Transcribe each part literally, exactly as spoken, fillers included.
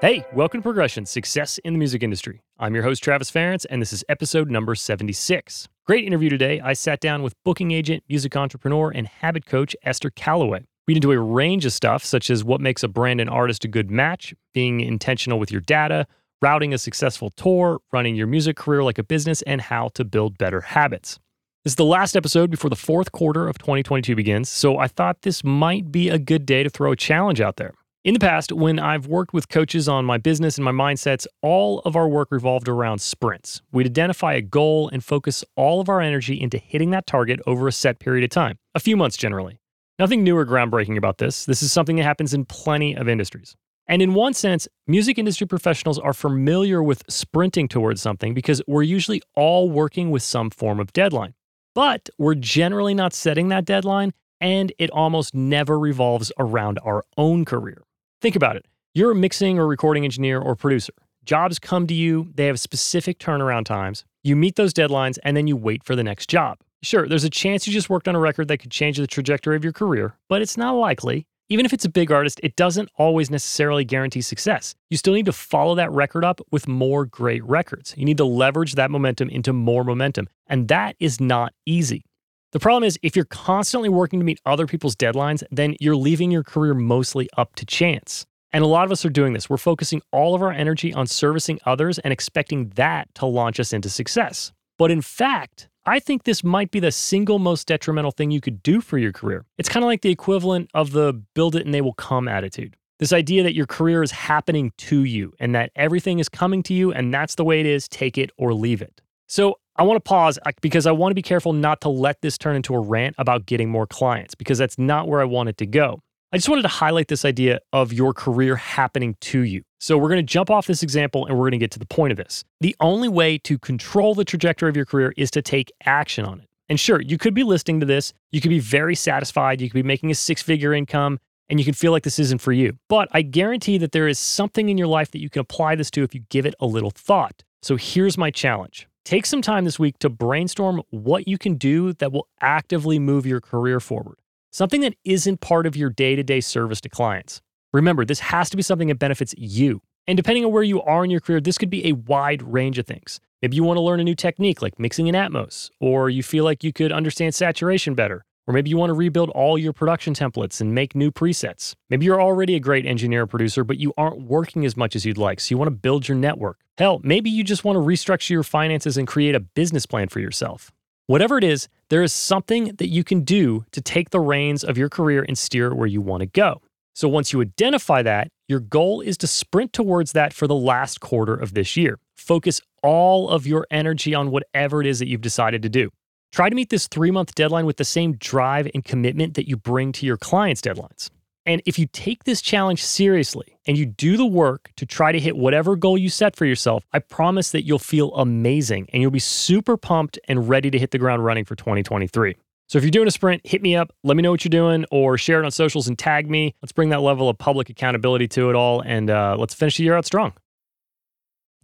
Hey, welcome to Progression: Success in the Music Industry. I'm your host, Travis Ferencz, and this is episode number seventy-six. Great interview today. I sat down with booking agent, music entrepreneur, and habit coach Esther Calloway. We get into a range of stuff, such as what makes a brand and artist a good match, being intentional with your data, routing a successful tour, running your music career like a business, and how to build better habits. This is the last episode before the fourth quarter of twenty twenty-two begins, so I thought this might be a good day to throw a challenge out there. In the past, when I've worked with coaches on my business and my mindsets, all of our work revolved around sprints. We'd identify a goal and focus all of our energy into hitting that target over a set period of time, a few months generally. Nothing new or groundbreaking about this. This is something that happens in plenty of industries. And in one sense, music industry professionals are familiar with sprinting towards something because we're usually all working with some form of deadline. But we're generally not setting that deadline, and it almost never revolves around our own career. Think about it. You're a mixing or recording engineer or producer. Jobs come to you, they have specific turnaround times. You meet those deadlines, and then you wait for the next job. Sure, there's a chance you just worked on a record that could change the trajectory of your career, but it's not likely. Even if it's a big artist, it doesn't always necessarily guarantee success. You still need to follow that record up with more great records. You need to leverage that momentum into more momentum, and that is not easy. The problem is, if you're constantly working to meet other people's deadlines, then you're leaving your career mostly up to chance. And a lot of us are doing this. We're focusing all of our energy on servicing others and expecting that to launch us into success. But in fact, I think this might be the single most detrimental thing you could do for your career. It's kind of like the equivalent of the build it and they will come attitude. This idea that your career is happening to you and that everything is coming to you and that's the way it is, take it or leave it. So I want to pause because I want to be careful not to let this turn into a rant about getting more clients, because that's not where I want it to go. I just wanted to highlight this idea of your career happening to you. So we're going to jump off this example and we're going to get to the point of this. The only way to control the trajectory of your career is to take action on it. And sure, you could be listening to this, you could be very satisfied, you could be making a six-figure income, and you can feel like this isn't for you. But I guarantee that there is something in your life that you can apply this to if you give it a little thought. So here's my challenge. Take some time this week to brainstorm what you can do that will actively move your career forward, something that isn't part of your day-to-day service to clients. Remember, this has to be something that benefits you. And depending on where you are in your career, this could be a wide range of things. Maybe you want to learn a new technique like mixing in Atmos, or you feel like you could understand saturation better, or maybe you want to rebuild all your production templates and make new presets. Maybe you're already a great engineer or producer, but you aren't working as much as you'd like, so you want to build your network. Hell, maybe you just want to restructure your finances and create a business plan for yourself. Whatever it is, there is something that you can do to take the reins of your career and steer where you want to go. So once you identify that, your goal is to sprint towards that for the last quarter of this year. Focus all of your energy on whatever it is that you've decided to do. Try to meet this three-month deadline with the same drive and commitment that you bring to your clients' deadlines. And if you take this challenge seriously and you do the work to try to hit whatever goal you set for yourself, I promise that you'll feel amazing and you'll be super pumped and ready to hit the ground running for twenty twenty-three. So if you're doing a sprint, hit me up, let me know what you're doing, or share it on socials and tag me. Let's bring that level of public accountability to it all, and uh, let's finish the year out strong.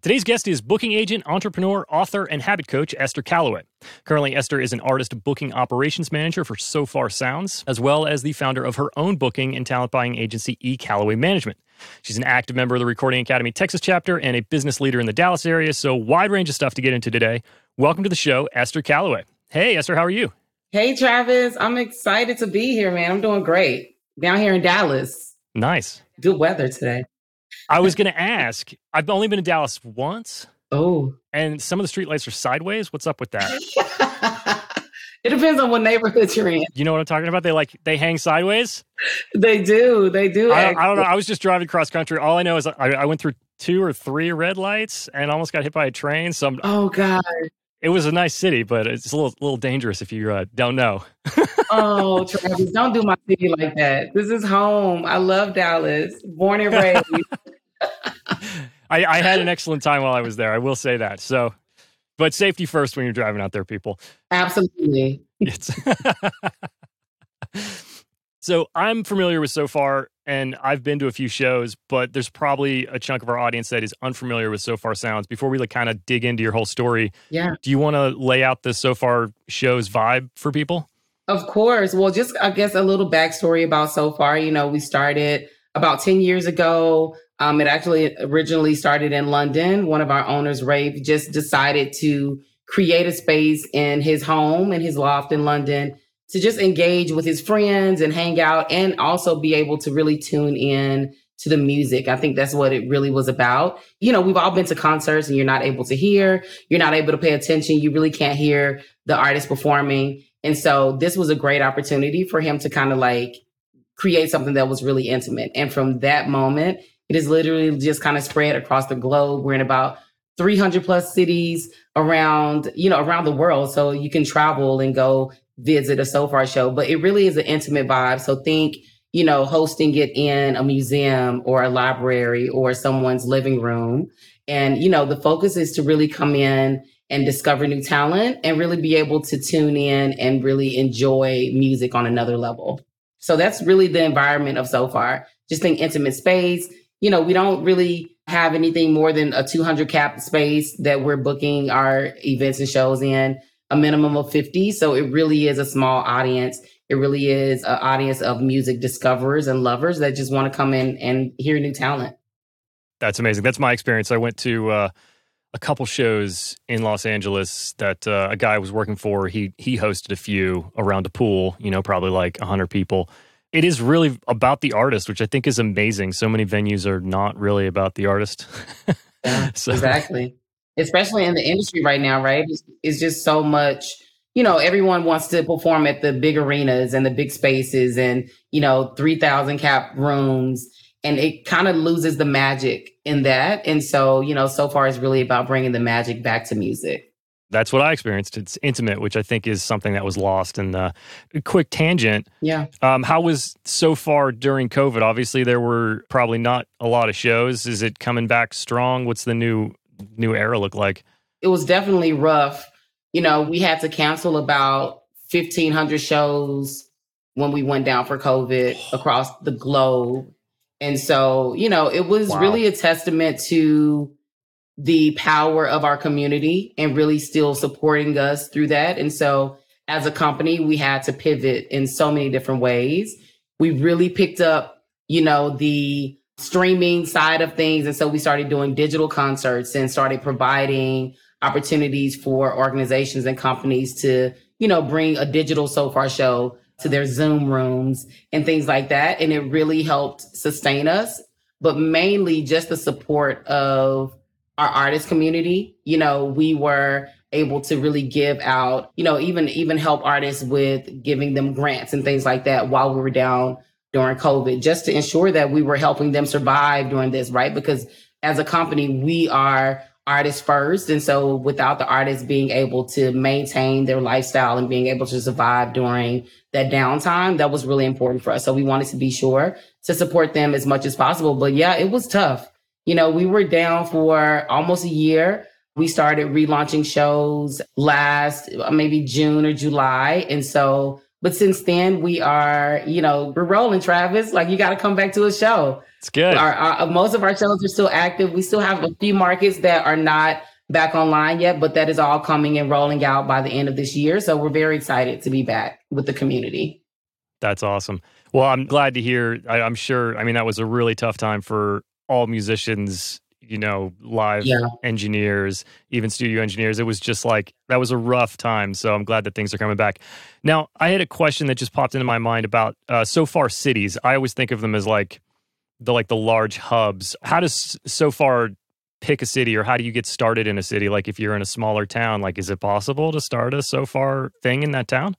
Today's guest is booking agent, entrepreneur, author, and habit coach Esther Calloway. Currently, Esther is an artist booking operations manager for Sofar Sounds, as well as the founder of her own booking and talent buying agency, E. Calloway Management. She's an active member of the Recording Academy Texas Chapter and a business leader in the Dallas area, so wide range of stuff to get into today. Welcome to the show, Esther Calloway. Hey, Esther, how are you? Hey, Travis. I'm excited to be here, man. I'm doing great. Down here in Dallas. Nice. Good weather today. I was going to ask, I've only been to Dallas once. Oh. And some of the streetlights are sideways. What's up with that? It depends on what neighborhoods you're in. You know what I'm talking about? They like they hang sideways. They do. They do. I, I don't know. I was just driving cross country. All I know is I, I went through two or three red lights and almost got hit by a train. So I'm, oh God. It was a nice city, but it's a little little dangerous if you uh, don't know. Oh, Travis, don't do my city like that. This is home. I love Dallas. Born and raised. I, I had an excellent time while I was there. I will say that. So, but safety first when you're driving out there, people. Absolutely. It's So I'm familiar with Sofar, and I've been to a few shows, but there's probably a chunk of our audience that is unfamiliar with Sofar Sounds. Before we like kind of dig into your whole story, yeah. do you want to lay out the Sofar show's vibe for people? Of course. Well, just, I guess, a little backstory about Sofar. You know, we started about ten years ago. Um, it actually originally started in London. One of our owners, Rafe, just decided to create a space in his home, in his loft in London, to just engage with his friends and hang out and also be able to really tune in to the music. I think that's what it really was about. You know, we've all been to concerts and you're not able to hear, you're not able to pay attention. You really can't hear the artist performing. And so this was a great opportunity for him to kind of like create something that was really intimate. And from that moment, it is literally just kind of spread across the globe. We're in about three hundred plus cities around, you know, around the world. So you can travel and go visit a Sofar show, but it really is an intimate vibe. So think, you know, hosting it in a museum or a library or someone's living room. And, you know, the focus is to really come in and discover new talent and really be able to tune in and really enjoy music on another level. So that's really the environment of Sofar. Just think intimate space. You know, we don't really have anything more than a two hundred cap space that we're booking our events and shows in, a minimum of fifty. So it really is a small audience. It really is an audience of music discoverers and lovers that just want to come in and hear new talent. That's amazing. That's my experience. I went to uh, a couple shows in Los Angeles that uh, a guy I was working for. He he hosted a few around a pool, you know, probably like one hundred people. It is really about the artist, which I think is amazing. So many venues are not really about the artist. Yeah, so. Exactly. Especially in the industry right now, right? It's, it's just so much, you know, everyone wants to perform at the big arenas and the big spaces and, you know, three thousand cap rooms. And it kind of loses the magic in that. And so, you know, Sofar is really about bringing the magic back to music. That's what I experienced. It's intimate, which I think is something that was lost. And uh, a quick tangent. Yeah. Um, how was Sofar during COVID? Obviously, there were probably not a lot of shows. Is it coming back strong? What's the new new era look like? It was definitely rough. You know, we had to cancel about fifteen hundred shows when we went down for COVID across the globe. And so, you know, it was wow. really a testament to the power of our community and really still supporting us through that. And so as a company, we had to pivot in so many different ways. We really picked up, you know, the streaming side of things. And so we started doing digital concerts and started providing opportunities for organizations and companies to, you know, bring a digital Sofar show to their Zoom rooms and things like that. And it really helped sustain us, but mainly just the support of our artist community. You know, we were able to really give out, you know, even even help artists with giving them grants and things like that while we were down during COVID, just to ensure that we were helping them survive during this, right? Because as a company, we are artists first. And so without the artists being able to maintain their lifestyle and being able to survive during that downtime, that was really important for us. So we wanted to be sure to support them as much as possible. But yeah, it was tough. You know, we were down for almost a year. We started relaunching shows last maybe June or July. And so, but since then we are, you know, we're rolling, Travis. Like, you got to come back to a show. It's good. Our, our, most of our shows are still active. We still have a few markets that are not back online yet, but that is all coming and rolling out by the end of this year. So we're very excited to be back with the community. That's awesome. Well, I'm glad to hear. I, I'm sure, I mean, that was a really tough time for all musicians, you know, live yeah. engineers, even studio engineers. It was just like, that was a rough time. So I'm glad that things are coming back. Now, I had a question that just popped into my mind about uh, Sofar cities. I always think of them as like the like the large hubs. How does Sofar pick a city, or how do you get started in a city? Like if you're in a smaller town, like is it possible to start a Sofar thing in that town?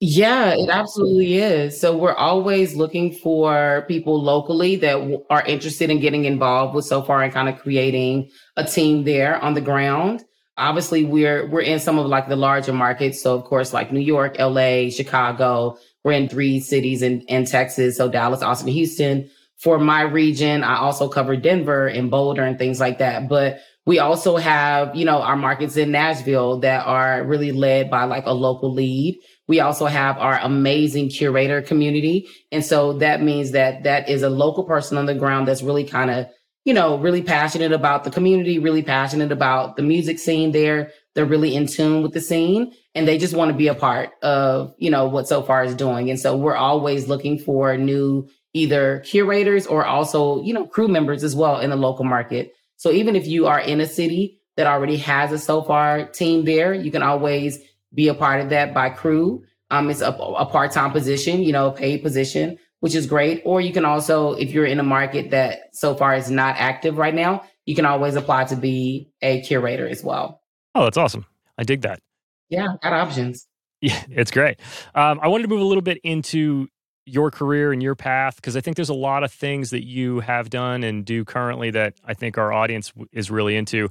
Yeah, it absolutely is. So we're always looking for people locally that w- are interested in getting involved with Sofar and kind of creating a team there on the ground. Obviously, we're we're in some of like the larger markets. So of course, like New York, L A, Chicago, we're in three cities in, in Texas. So Dallas, Austin, Houston. For my region, I also cover Denver and Boulder and things like that. But we also have, you know, our markets in Nashville that are really led by like a local lead. We also have our amazing curator community. And so that means that that is a local person on the ground that's really kind of, you know, really passionate about the community, really passionate about the music scene there. They're really in tune with the scene and they just want to be a part of, you know, what Sofar is doing. And so we're always looking for new either curators or also, you know, crew members as well in the local market. So even if you are in a city that already has a Sofar team there, you can always be a part of that by crew. Um, it's a, a part-time position, you know, paid position, which is great. Or you can also, if you're in a market that Sofar is not active right now, you can always apply to be a curator as well. Oh, that's awesome. I dig that. Yeah, got options. Yeah, it's great. Um, I wanted to move a little bit into your career and your path, because I think there's a lot of things that you have done and do currently that I think our audience is really into.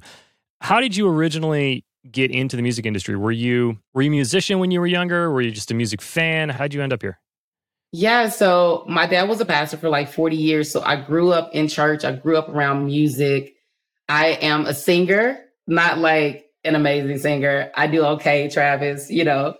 How did you originally get into the music industry? Were you were you a musician when you were younger? Were you just a music fan? How'd you end up here? Yeah, so my dad was a pastor for like forty years. So I grew up in church. I grew up around music. I am a singer, not like an amazing singer. I do okay, Travis, you know.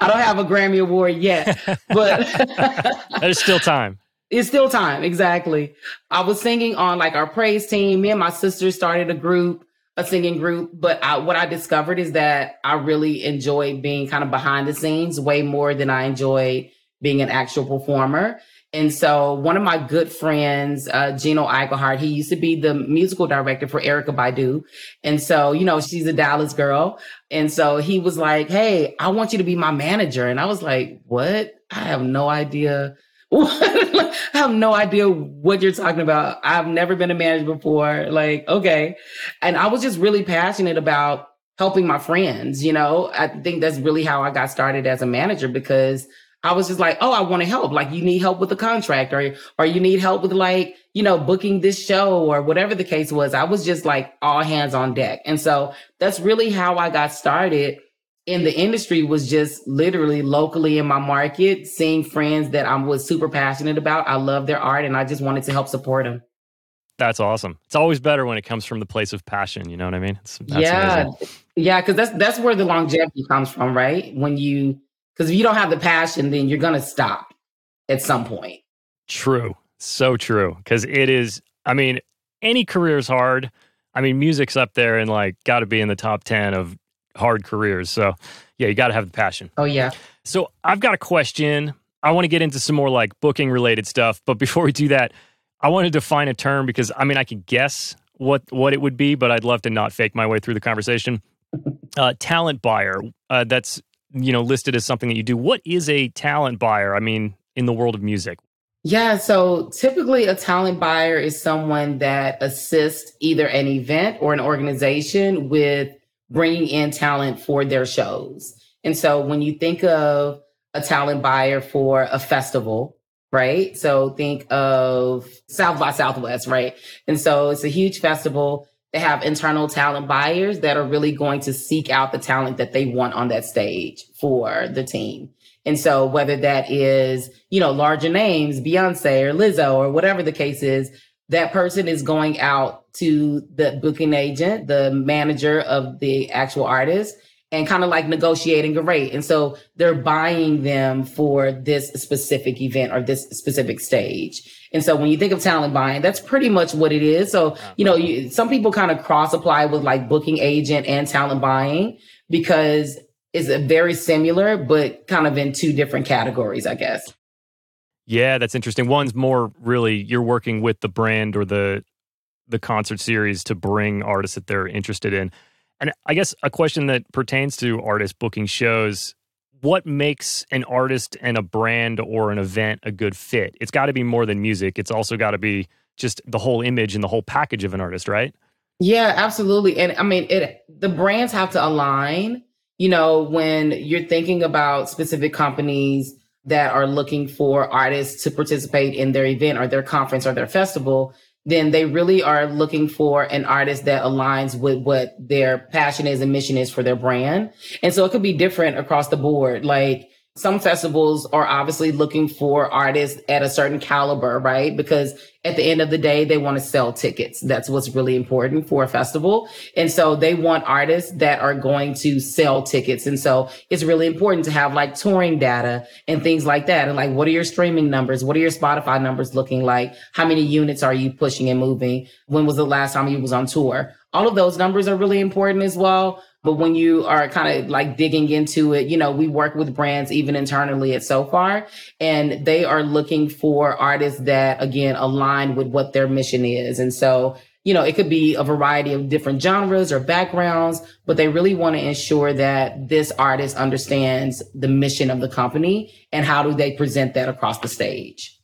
I don't have a Grammy Award yet, but there's still time. It's still time, exactly. I was singing on like our praise team. Me and my sister started a group, a singing group. But I, what I discovered is that I really enjoyed being kind of behind the scenes way more than I enjoyed being an actual performer. And so one of my good friends, uh, Gino Eichelhardt, he used to be the musical director for Erykah Badu. And so, you know, she's a Dallas girl. And so he was like, hey, I want you to be my manager. And I was like, what? I have no idea. I have no idea what you're talking about. I've never been a manager before. Like, okay. And I was just really passionate about helping my friends. You know, I think that's really how I got started as a manager, because I was just like, oh, I want to help. Like, you need help with the contract, or, or you need help with like, you know, booking this show or whatever the case was. I was just like all hands on deck. And so that's really how I got started in the industry, was just literally locally in my market, seeing friends that I was super passionate about. I love their art and I just wanted to help support them. That's awesome. It's always better when it comes from the place of passion. You know what I mean? It's, that's yeah. Amazing. Yeah. Cause that's, that's where the longevity comes from, right? When you, Because if you don't have the passion, then you're going to stop at some point. True. So true. Because it is, I mean, any career is hard. I mean, music's up there and like got to be in the top ten of hard careers. So yeah, you got to have the passion. Oh, yeah. So I've got a question. I want to get into some more like booking related stuff. But before we do that, I want to define a term, because I mean, I could guess what, what it would be, but I'd love to not fake my way through the conversation. Uh, talent buyer. Uh, that's you know, listed as something that you do. What is a talent buyer? I mean, in the world of music. Yeah. So typically a talent buyer is someone that assists either an event or an organization with bringing in talent for their shows. And so when you think of a talent buyer for a festival, right? So think of South by Southwest, right? And so it's a huge festival. They have internal talent buyers that are really going to seek out the talent that they want on that stage for the team. And so whether that is, you know, larger names, Beyonce or Lizzo or whatever the case is, that person is going out to the booking agent, the manager of the actual artist, and kind of like negotiating a rate. And so they're buying them for this specific event or this specific stage. And so when you think of talent buying, that's pretty much what it is. So, you know, you, some people kind of cross apply with like booking agent and talent buying, because it's a very similar, but kind of in two different categories, I guess. Yeah, that's interesting. One's more really you're working with the brand or the the concert series to bring artists that they're interested in. And I guess a question that pertains to artists booking shows, what makes an artist and a brand or an event a good fit? It's got to be more than music. It's also got to be just the whole image and the whole package of an artist, right? Yeah, absolutely. And I mean, it the brands have to align, you know, when you're thinking about specific companies that are looking for artists to participate in their event or their conference or their festival, then they really are looking for an artist that aligns with what their passion is and mission is for their brand. And so it could be different across the board. Like some festivals are obviously looking for artists at a certain caliber, right? Because at the end of the day, they want to sell tickets. That's what's really important for a festival. And so they want artists that are going to sell tickets. And so it's really important to have like touring data and things like that. And like, what are your streaming numbers? What are your Spotify numbers looking like? How many units are you pushing and moving? When was the last time you was on tour? All of those numbers are really important as well. But when you are kind of like digging into it, you know, we work with brands even internally at Sofar, and they are looking for artists that, again, align with what their mission is. And so, you know, it could be a variety of different genres or backgrounds, but they really want to ensure that this artist understands the mission of the company and how do they present that across the stage.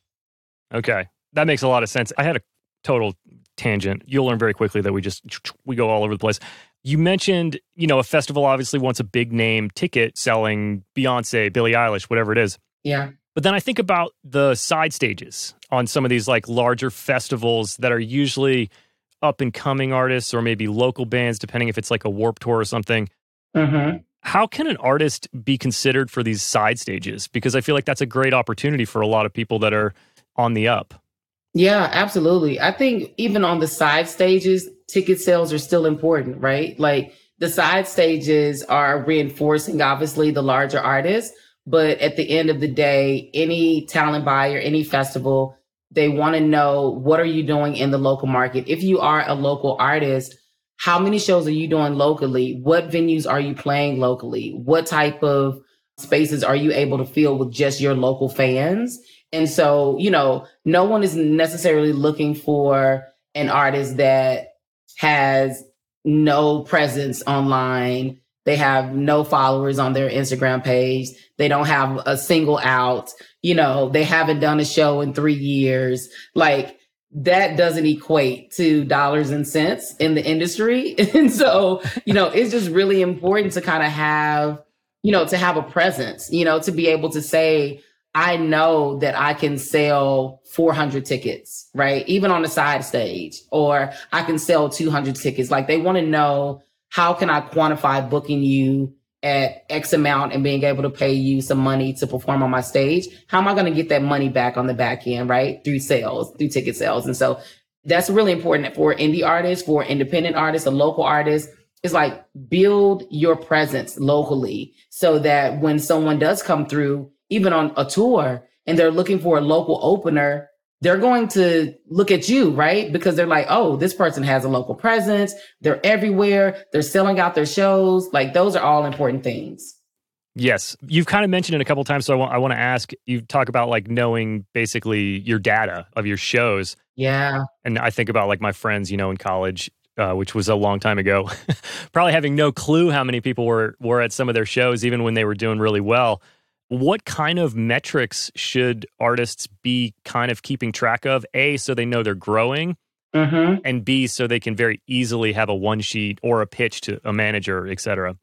Okay, that makes a lot of sense. I had a total tangent. You'll learn very quickly that we just, we go all over the place. You mentioned, you know, a festival obviously wants a big name ticket selling Beyonce, Billie Eilish, whatever it is. Yeah. But then I think about the side stages on some of these like larger festivals that are usually up and coming artists or maybe local bands, depending if it's like a Warped Tour or something. Mm-hmm. How can an artist be considered for these side stages? Because I feel like that's a great opportunity for a lot of people that are on the up. Yeah, absolutely. I think even on the side stages, ticket sales are still important, right? Like the side stages are reinforcing, obviously, the larger artists. But at the end of the day, any talent buyer, any festival, they want to know, what are you doing in the local market? If you are a local artist, how many shows are you doing locally? What venues are you playing locally? What type of spaces are you able to fill with just your local fans? And so, you know, no one is necessarily looking for an artist that has no presence online. They have no followers on their Instagram page. They don't have a single out. You know, they haven't done a show in three years. Like, that doesn't equate to dollars and cents in the industry. And so, you know, it's just really important to kind of have, you know, to have a presence, you know, to be able to say, I know that I can sell four hundred tickets, right? Even on the side stage, or I can sell two hundred tickets. Like, they want to know, how can I quantify booking you at X amount and being able to pay you some money to perform on my stage? How am I going to get that money back on the back end, right? Through sales, through ticket sales. And so that's really important for indie artists, for independent artists, a local artist. It's like, build your presence locally so that when someone does come through, even on a tour, and they're looking for a local opener, they're going to look at you, right? Because they're like, oh, this person has a local presence. They're everywhere. They're selling out their shows. Like, those are all important things. Yes. You've kind of mentioned it a couple of times, so I want, I want to ask, you talk about like knowing basically your data of your shows. Yeah. And I think about like my friends, you know, in college, Uh, which was a long time ago, probably having no clue how many people were were at some of their shows, even when they were doing really well. What kind of metrics should artists be kind of keeping track of? A, so they know they're growing, mm-hmm. and B, so they can very easily have a one sheet or a pitch to a manager, et cetera.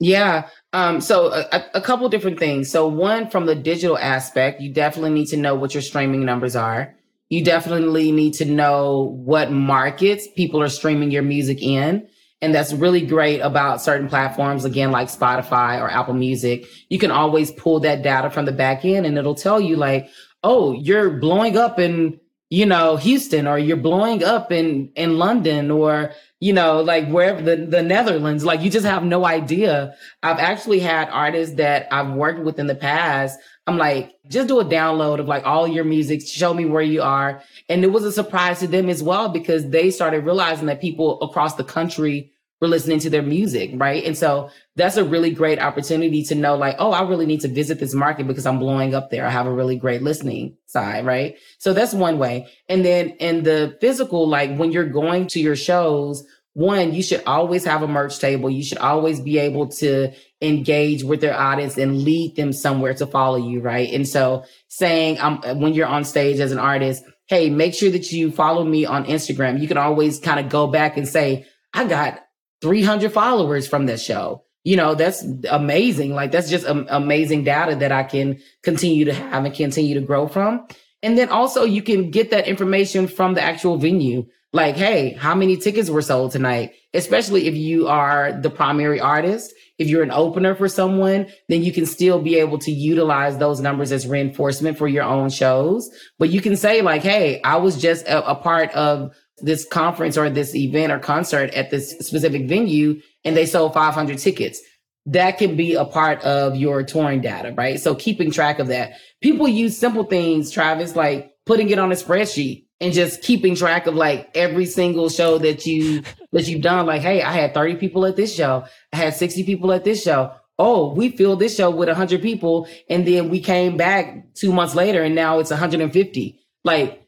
Yeah. Um, so a, a couple different things. So one, from the digital aspect, you definitely need to know what your streaming numbers are. You definitely need to know what markets people are streaming your music in. And that's really great about certain platforms, again, like Spotify or Apple Music. You can always pull that data from the back end and it'll tell you like, oh, you're blowing up in, you know, Houston, or you're blowing up in, in London, or, you know, like wherever the, the Netherlands, like you just have no idea. I've actually had artists that I've worked with in the past. I'm like, just do a download of like all your music. Show me where you are. And it was a surprise to them as well, because they started realizing that people across the country were listening to their music, right? And so that's a really great opportunity to know like, oh, I really need to visit this market because I'm blowing up there. I have a really great listening side, right? So that's one way. And then in the physical, like when you're going to your shows, one, you should always have a merch table. You should always be able to engage with their audience and lead them somewhere to follow you, right? And so saying um, when you're on stage as an artist, hey, make sure that you follow me on Instagram. You can always kind of go back and say, I got three hundred followers from this show. You know, that's amazing. Like, that's just um, amazing data that I can continue to have and continue to grow from. And then also you can get that information from the actual venue. Like, hey, how many tickets were sold tonight? Especially if you are the primary artist, if you're an opener for someone, then you can still be able to utilize those numbers as reinforcement for your own shows. But you can say like, hey, I was just a, a part of this conference or this event or concert at this specific venue and they sold five hundred tickets. That can be a part of your touring data, right? So keeping track of that. People use simple things, Travis, like putting it on a spreadsheet. And just keeping track of like every single show that you that you've done. Like, hey, I had thirty people at this show. I had sixty people at this show. Oh, we filled this show with one hundred people. And then we came back two months later and now it's one hundred fifty. Like,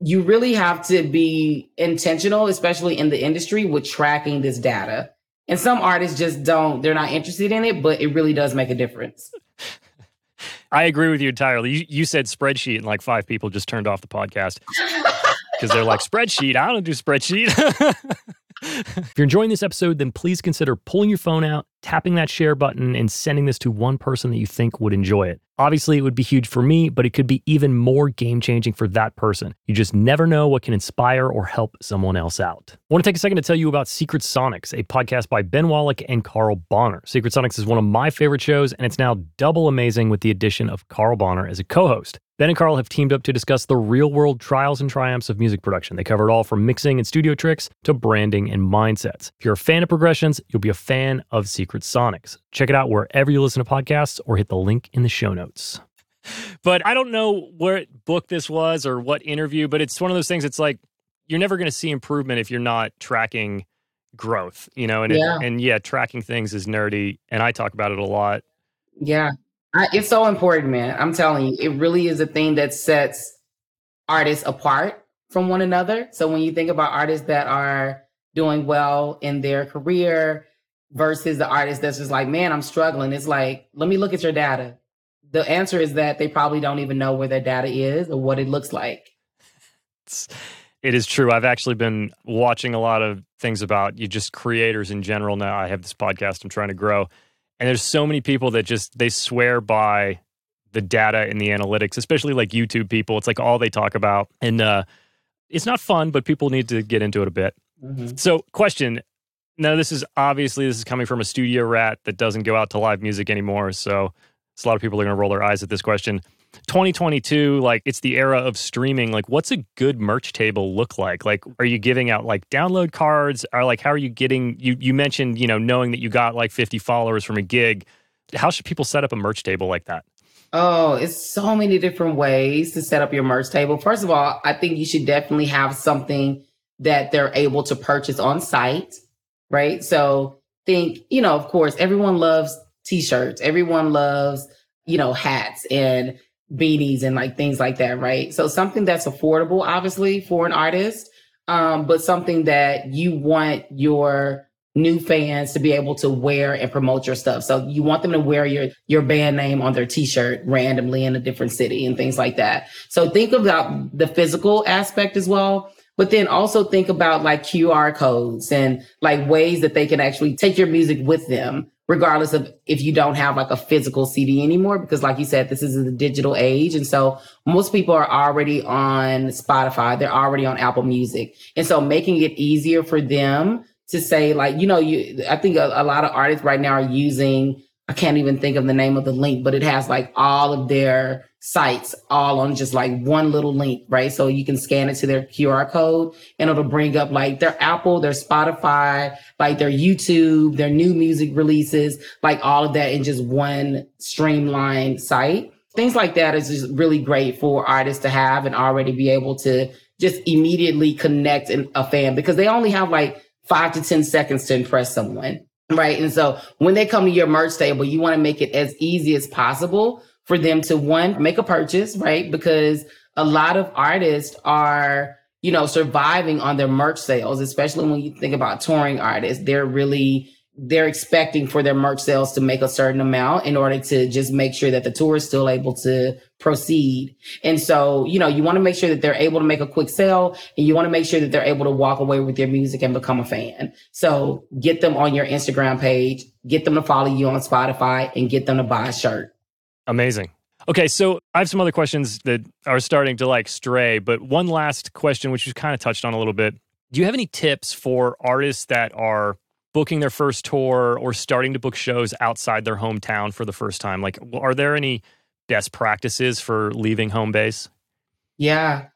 you really have to be intentional, especially in the industry, with tracking this data. And some artists just don't, they're not interested in it, but it really does make a difference. I agree with you entirely. You, you said spreadsheet and like five people just turned off the podcast because they're like, spreadsheet? I don't do spreadsheet. If you're enjoying this episode, then please consider pulling your phone out, tapping that share button, and sending this to one person that you think would enjoy it. Obviously, it would be huge for me, but it could be even more game-changing for that person. You just never know what can inspire or help someone else out. I want to take a second to tell you about Secret Sonics, a podcast by Ben Wallach and Carl Bonner. Secret Sonics is one of my favorite shows, and it's now double amazing with the addition of Carl Bonner as a co-host. Ben and Carl have teamed up to discuss the real-world trials and triumphs of music production. They cover it all from mixing and studio tricks to branding and mindsets. If you're a fan of Progressions, you'll be a fan of Secret Sonics. Check it out wherever you listen to podcasts or hit the link in the show notes. But I don't know what book this was or what interview, but it's one of those things. It's like, you're never going to see improvement if you're not tracking growth, you know? And yeah, it, and yeah tracking things is nerdy. And I talk about it a lot. Yeah. I, it's so important, man. I'm telling you, it really is a thing that sets artists apart from one another. So when you think about artists that are doing well in their career versus the artist that's just like, man, I'm struggling. It's like, let me look at your data. The answer is that they probably don't even know where their data is or what it looks like. It's, it is true. I've actually been watching a lot of things about you, just creators in general. Now I have this podcast I'm trying to grow. And there's so many people that just, they swear by the data and the analytics, especially like YouTube people. It's like all they talk about. And uh, it's not fun, but people need to get into it a bit. Mm-hmm. So question, now this is obviously, this is coming from a studio rat that doesn't go out to live music anymore. So a lot of people are going to roll their eyes at this question. twenty twenty-two, like it's the era of streaming. Like what's a good merch table look like? Like, are you giving out like download cards or like, how are you getting, you, you mentioned, you know, knowing that you got like fifty followers from a gig. How should people set up a merch table like that? Oh, it's so many different ways to set up your merch table. First of all, I think you should definitely have something that they're able to purchase on site, right? So think, you know, of course, everyone loves T-shirts. Everyone loves, you know, hats and beanies and like things like that, right? So something that's affordable, obviously, for an artist, um, but something that you want your new fans to be able to wear and promote your stuff. So you want them to wear your, your band name on their T-shirt randomly in a different city and things like that. So think about the physical aspect as well. But then also think about like Q R codes and like ways that they can actually take your music with them, regardless of if you don't have like a physical C D anymore, because like you said, this is the digital age. And so most people are already on Spotify. They're already on Apple Music. And so making it easier for them to say like, you know, you, I think a, a lot of artists right now are using, I can't even think of the name of the link, but it has like all of their sites all on just like one little link, right? So you can scan it to their Q R code and it'll bring up like their Apple, their Spotify, like their YouTube, their new music releases, like all of that in just one streamlined site. Things like that is just really great for artists to have and already be able to just immediately connect a fan because they only have like five to ten seconds to impress someone, right? And so when they come to your merch table, you want to make it as easy as possible for them to, one, make a purchase, right? Because a lot of artists are you know, surviving on their merch sales, especially when you think about touring artists. They're really, they're expecting for their merch sales to make a certain amount in order to just make sure that the tour is still able to proceed. And so, you know, you want to make sure that they're able to make a quick sale, and you want to make sure that they're able to walk away with their music and become a fan. So get them on your Instagram page, get them to follow you on Spotify, and get them to buy a shirt. Amazing. Okay, so I have some other questions that are starting to like stray, but one last question, which you kind of touched on a little bit. Do you have any tips for artists that are booking their first tour or starting to book shows outside their hometown for the first time? Like, are there any best practices for leaving home base? Yeah.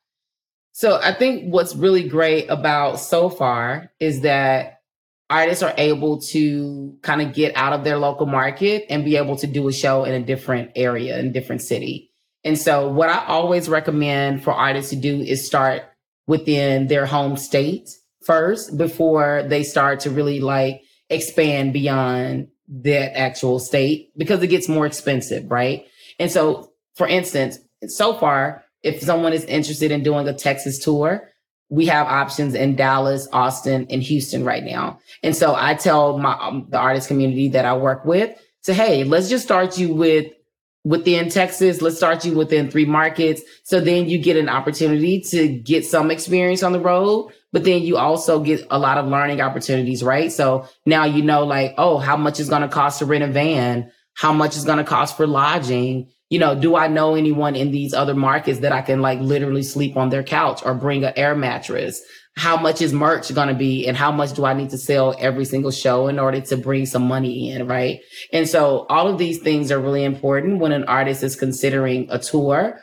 So I think what's really great about Sofar is that artists are able to kind of get out of their local market and be able to do a show in a different area, in a different city. And so what I always recommend for artists to do is start within their home state first before they start to really like expand beyond that actual state, because it gets more expensive, right? And so, for instance, Sofar, if someone is interested in doing a Texas tour, we have options in Dallas, Austin, and Houston right now. And so I tell my um, the artist community that I work with to, hey, let's just start you with within Texas. Let's start you within three markets. So then you get an opportunity to get some experience on the road, but then you also get a lot of learning opportunities, right? So now you know, like, oh, how much is going to cost to rent a van? How much is going to cost for lodging? You know, do I know anyone in these other markets that I can like literally sleep on their couch or bring an air mattress? How much is merch going to be? And how much do I need to sell every single show in order to bring some money in, right? And so all of these things are really important when an artist is considering a tour,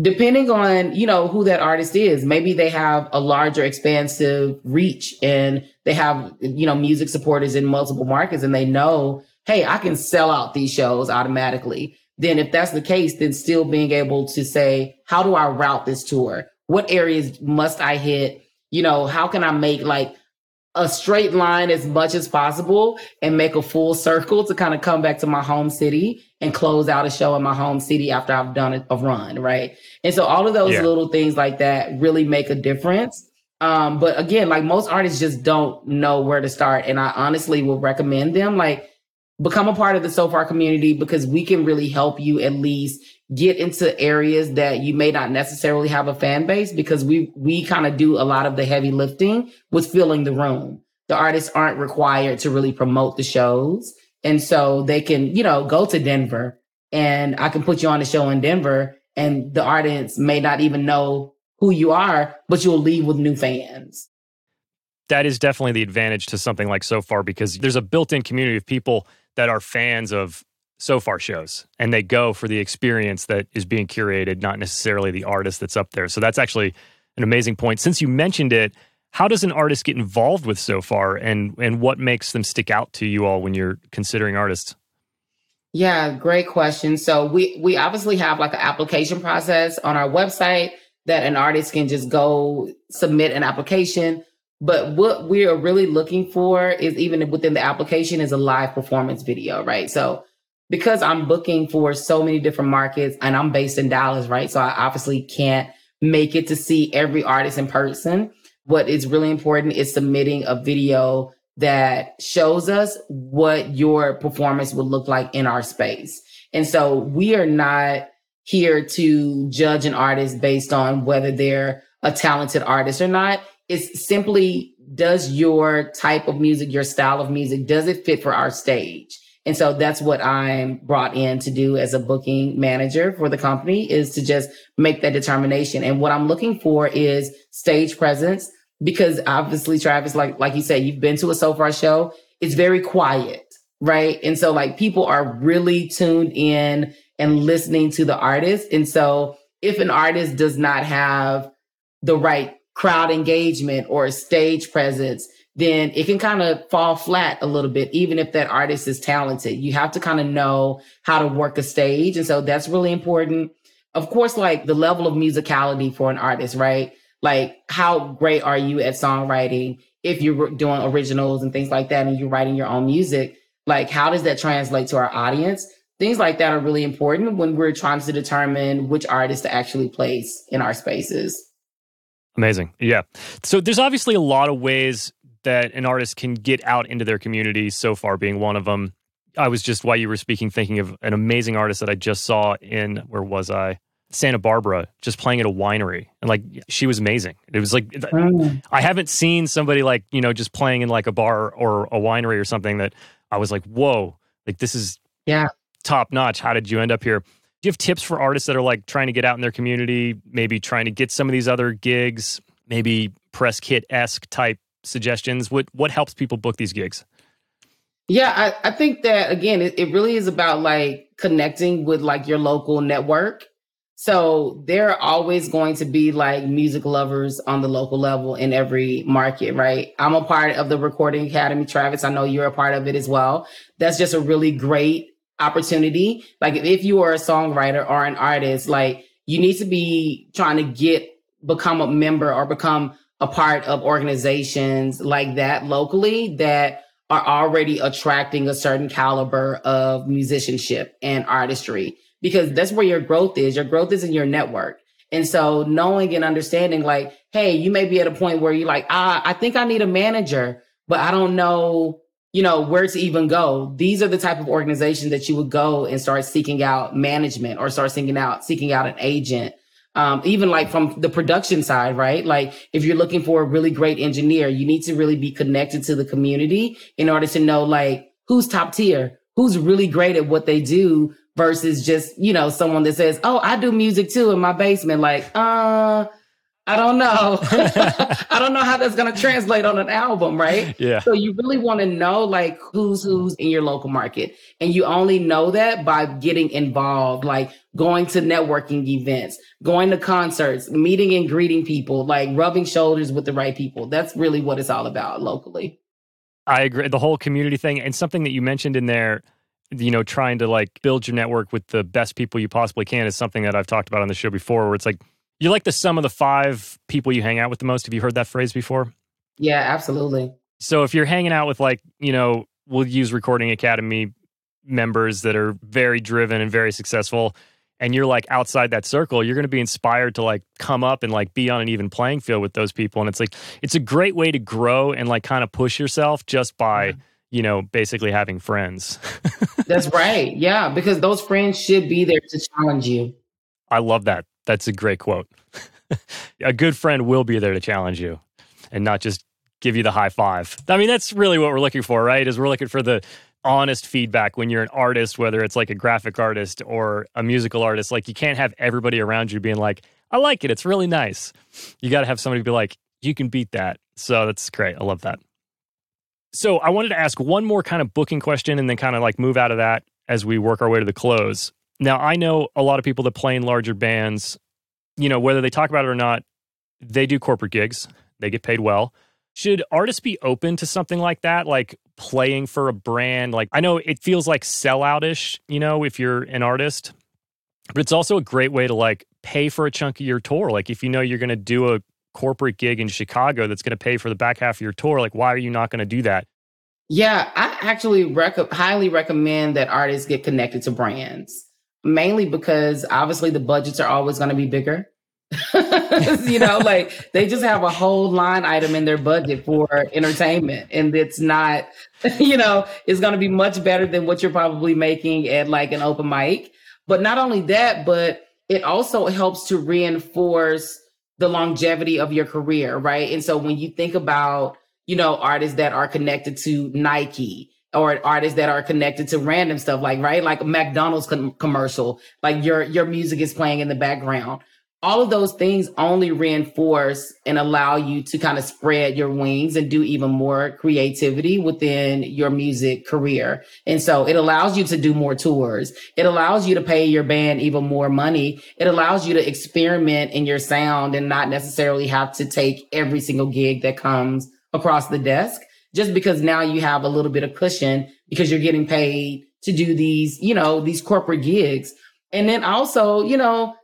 depending on, you know, who that artist is. Maybe they have a larger, expansive reach and they have, you know, music supporters in multiple markets, and they know, hey, I can sell out these shows automatically. Then if that's the case, then still being able to say, how do I route this tour? What areas must I hit? You know, how can I make like a straight line as much as possible and make a full circle to kind of come back to my home city and close out a show in my home city after I've done a run, right? And so all of those yeah. little things like that really make a difference. Um, but again, like most artists just don't know where to start. And I honestly will recommend them, like, become a part of the Sofar community, because we can really help you at least get into areas that you may not necessarily have a fan base, because we we kind of do a lot of the heavy lifting with filling the room. The artists aren't required to really promote the shows. And so they can, you know, go to Denver and I can put you on a show in Denver, and the audience may not even know who you are, but you'll leave with new fans. That is definitely the advantage to something like Sofar, because there's a built-in community of people that are fans of Sofar shows, and they go for the experience that is being curated, not necessarily the artist that's up there. So that's actually an amazing point. Since you mentioned it, how does an artist get involved with Sofar, and, and what makes them stick out to you all when you're considering artists? Yeah, great question. So we, we obviously have like an application process on our website that an artist can just go submit an application. But what we are really looking for is, even within the application, is a live performance video, right? So because I'm booking for so many different markets and I'm based in Dallas, right? So I obviously can't make it to see every artist in person. What is really important is submitting a video that shows us what your performance would look like in our space. And so we are not here to judge an artist based on whether they're a talented artist or not. It's simply, does your type of music, your style of music, does it fit for our stage? And so that's what I'm brought in to do as a booking manager for the company, is to just make that determination. And what I'm looking for is stage presence, because obviously, Travis, like like you said, you've been to a Sofar show. It's very quiet, right? And so like people are really tuned in and listening to the artist. And so if an artist does not have the right crowd engagement or stage presence, then it can kind of fall flat a little bit, even if that artist is talented. You have to kind of know how to work a stage. And so that's really important. Of course, like the level of musicality for an artist, right? Like, how great are you at songwriting? If you're doing originals and things like that, and you're writing your own music, like, how does that translate to our audience? Things like that are really important when we're trying to determine which artists to actually place in our spaces. Amazing. Yeah. So there's obviously a lot of ways that an artist can get out into their community, so far being one of them. I was just, while you were speaking, thinking of an amazing artist that I just saw in, where was I? Santa Barbara, just playing at a winery. And like, she was amazing. It was like, mm. I haven't seen somebody like, you know, just playing in like a bar or a winery or something that I was like, whoa, like this is yeah. top notch. How did you end up here? Do you have tips for artists that are like trying to get out in their community, maybe trying to get some of these other gigs, maybe press kit-esque type suggestions? What, what helps people book these gigs? Yeah, I, I think that, again, it, it really is about like connecting with like your local network. So there are always going to be like music lovers on the local level in every market, right? I'm a part of the Recording Academy, Travis. I know you're a part of it as well. That's just a really great opportunity. Like if you are a songwriter or an artist, like you need to be trying to get, become a member or become a part of organizations like that locally that are already attracting a certain caliber of musicianship and artistry, because that's where your growth is. Your growth is in your network. And so knowing and understanding like, hey, you may be at a point where you're like, ah, I think I need a manager, but I don't know, you know, where to even go. These are the type of organizations that you would go and start seeking out management or start seeking out, seeking out an agent. Um, even like from the production side, right? Like if you're looking for a really great engineer, you need to really be connected to the community in order to know like who's top tier, who's really great at what they do, versus just, you know, someone that says, oh, I do music too in my basement. Like, uh, I don't know. I don't know how that's going to translate on an album, right? Yeah. So you really want to know like who's who's in your local market. And you only know that by getting involved, like going to networking events, going to concerts, meeting and greeting people, like rubbing shoulders with the right people. That's really what it's all about locally. I agree. The whole community thing, and something that you mentioned in there, you know, trying to like build your network with the best people you possibly can, is something that I've talked about on the show before, where it's like, you're like the sum of the five people you hang out with the most. Have you heard that phrase before? Yeah, absolutely. So if you're hanging out with like, you know, we'll use Recording Academy members that are very driven and very successful, and you're like outside that circle, you're going to be inspired to like come up and like be on an even playing field with those people. And it's like, it's a great way to grow and like kind of push yourself just by, yeah. you know, basically having friends. That's right. Yeah. Because those friends should be there to challenge you. I love that. That's a great quote. A good friend will be there to challenge you and not just give you the high five. I mean, that's really what we're looking for, right? Is we're looking for the honest feedback when you're an artist, whether it's like a graphic artist or a musical artist. Like, you can't have everybody around you being like, I like it, it's really nice. You got to have somebody be like, you can beat that. So that's great. I love that. So I wanted to ask one more kind of booking question and then kind of like move out of that as we work our way to the close. Now, I know a lot of people that play in larger bands, you know, whether they talk about it or not, they do corporate gigs. They get paid well. Should artists be open to something like that, like playing for a brand? Like, I know it feels like sellout-ish, you know, if you're an artist, but it's also a great way to like pay for a chunk of your tour. Like, if you know you're going to do a corporate gig in Chicago that's going to pay for the back half of your tour, like, why are you not going to do that? Yeah, I actually rec- highly recommend that artists get connected to brands. Mainly because obviously the budgets are always going to be bigger. You know, like they just have a whole line item in their budget for entertainment. And it's not, you know, it's going to be much better than what you're probably making at like an open mic. But not only that, but it also helps to reinforce the longevity of your career, right? And so when you think about, you know, artists that are connected to Nike, or artists that are connected to random stuff, like, right, like a McDonald's com- commercial, like your your music is playing in the background. All of those things only reinforce and allow you to kind of spread your wings and do even more creativity within your music career. And so it allows you to do more tours. It allows you to pay your band even more money. It allows you to experiment in your sound and not necessarily have to take every single gig that comes across the desk, just because now you have a little bit of cushion because you're getting paid to do these, you know, these corporate gigs. And then also, you know,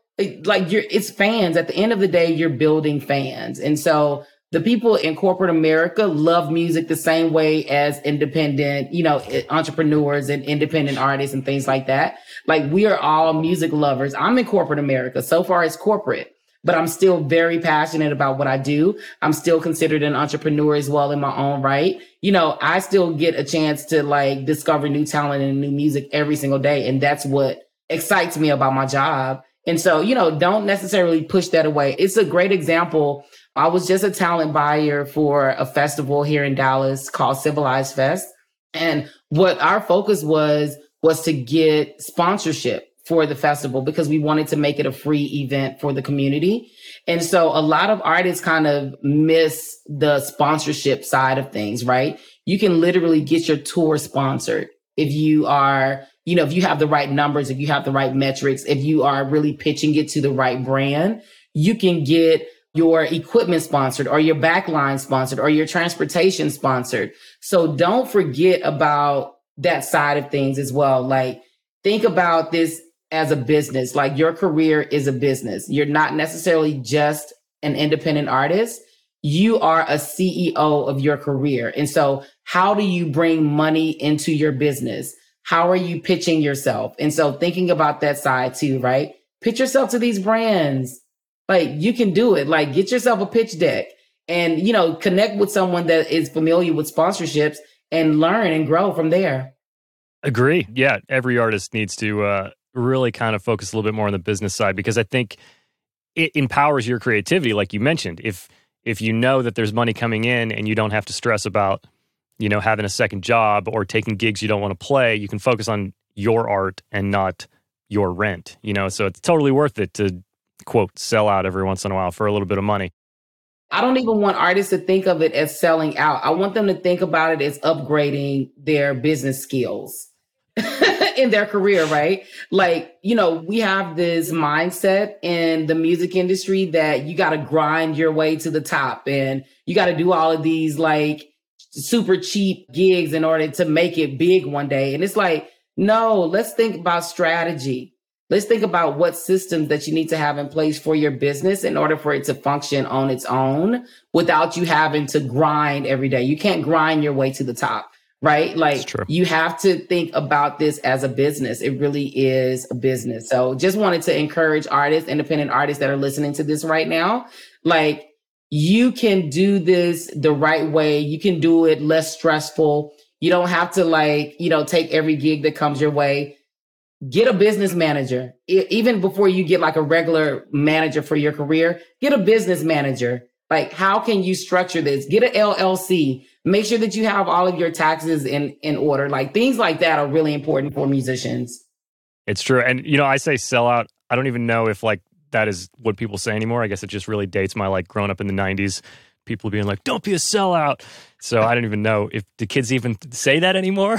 like you're, it's fans. At the end of the day, you're building fans. And so the people in corporate America love music the same way as independent, you know, entrepreneurs and independent artists and things like that. Like, we are all music lovers. I'm in corporate America. So far, it's corporate. but I'm still very passionate about what I do. I'm still considered an entrepreneur as well in my own right. You know, I still get a chance to like discover new talent and new music every single day. And that's what excites me about my job. And so, you know, don't necessarily push that away. It's a great example. I was just a talent buyer for a festival here in Dallas called Civilized Fest. And what our focus was, was to get sponsorship for the festival because we wanted to make it a free event for the community. And so a lot of artists kind of miss the sponsorship side of things, right? You can literally get your tour sponsored if you are, you know, if you have the right numbers, if you have the right metrics, if you are really pitching it to the right brand, you can get your equipment sponsored or your backline sponsored or your transportation sponsored. So don't forget about that side of things as well. Like, think about this as a business. Like, your career is a business. You're not necessarily just an independent artist. You are a C E O of your career. And so how do you bring money into your business? How are you pitching yourself? And so thinking about that side too, right? Pitch yourself to these brands. Like, you can do it. Like, get yourself a pitch deck and, you know, connect with someone that is familiar with sponsorships and learn and grow from there. Agree. Yeah. Every artist needs to, uh, really kind of focus a little bit more on the business side, because I think it empowers your creativity. Like you mentioned, if if you know that there's money coming in and you don't have to stress about, you know, having a second job or taking gigs you don't want to play, you can focus on your art and not your rent, you know? So it's totally worth it to, quote, sell out every once in a while for a little bit of money. I don't even want artists to think of it as selling out. I want them to think about it as upgrading their business skills. In their career, right? Like, you know, we have this mindset in the music industry that you got to grind your way to the top and you got to do all of these like super cheap gigs in order to make it big one day. And it's like, no, let's think about strategy. Let's think about what systems that you need to have in place for your business in order for it to function on its own without you having to grind every day. You can't grind your way to the top. Right? Like, you have to think about this as a business. It really is a business. So just wanted to encourage artists, independent artists that are listening to this right now. Like, you can do this the right way. You can do it less stressful. You don't have to like, you know, take every gig that comes your way. Get a business manager. I- even before you get like a regular manager for your career, get a business manager. Like, how can you structure this? Get an L L C. Make sure that you have all of your taxes in, in order. Like, things like that are really important for musicians. It's true. And, you know, I say sell out. I don't even know if, like, that is what people say anymore. I guess it just really dates my, like, growing up in the nineties, people being like, don't be a sellout. So I don't even know if the kids even say that anymore.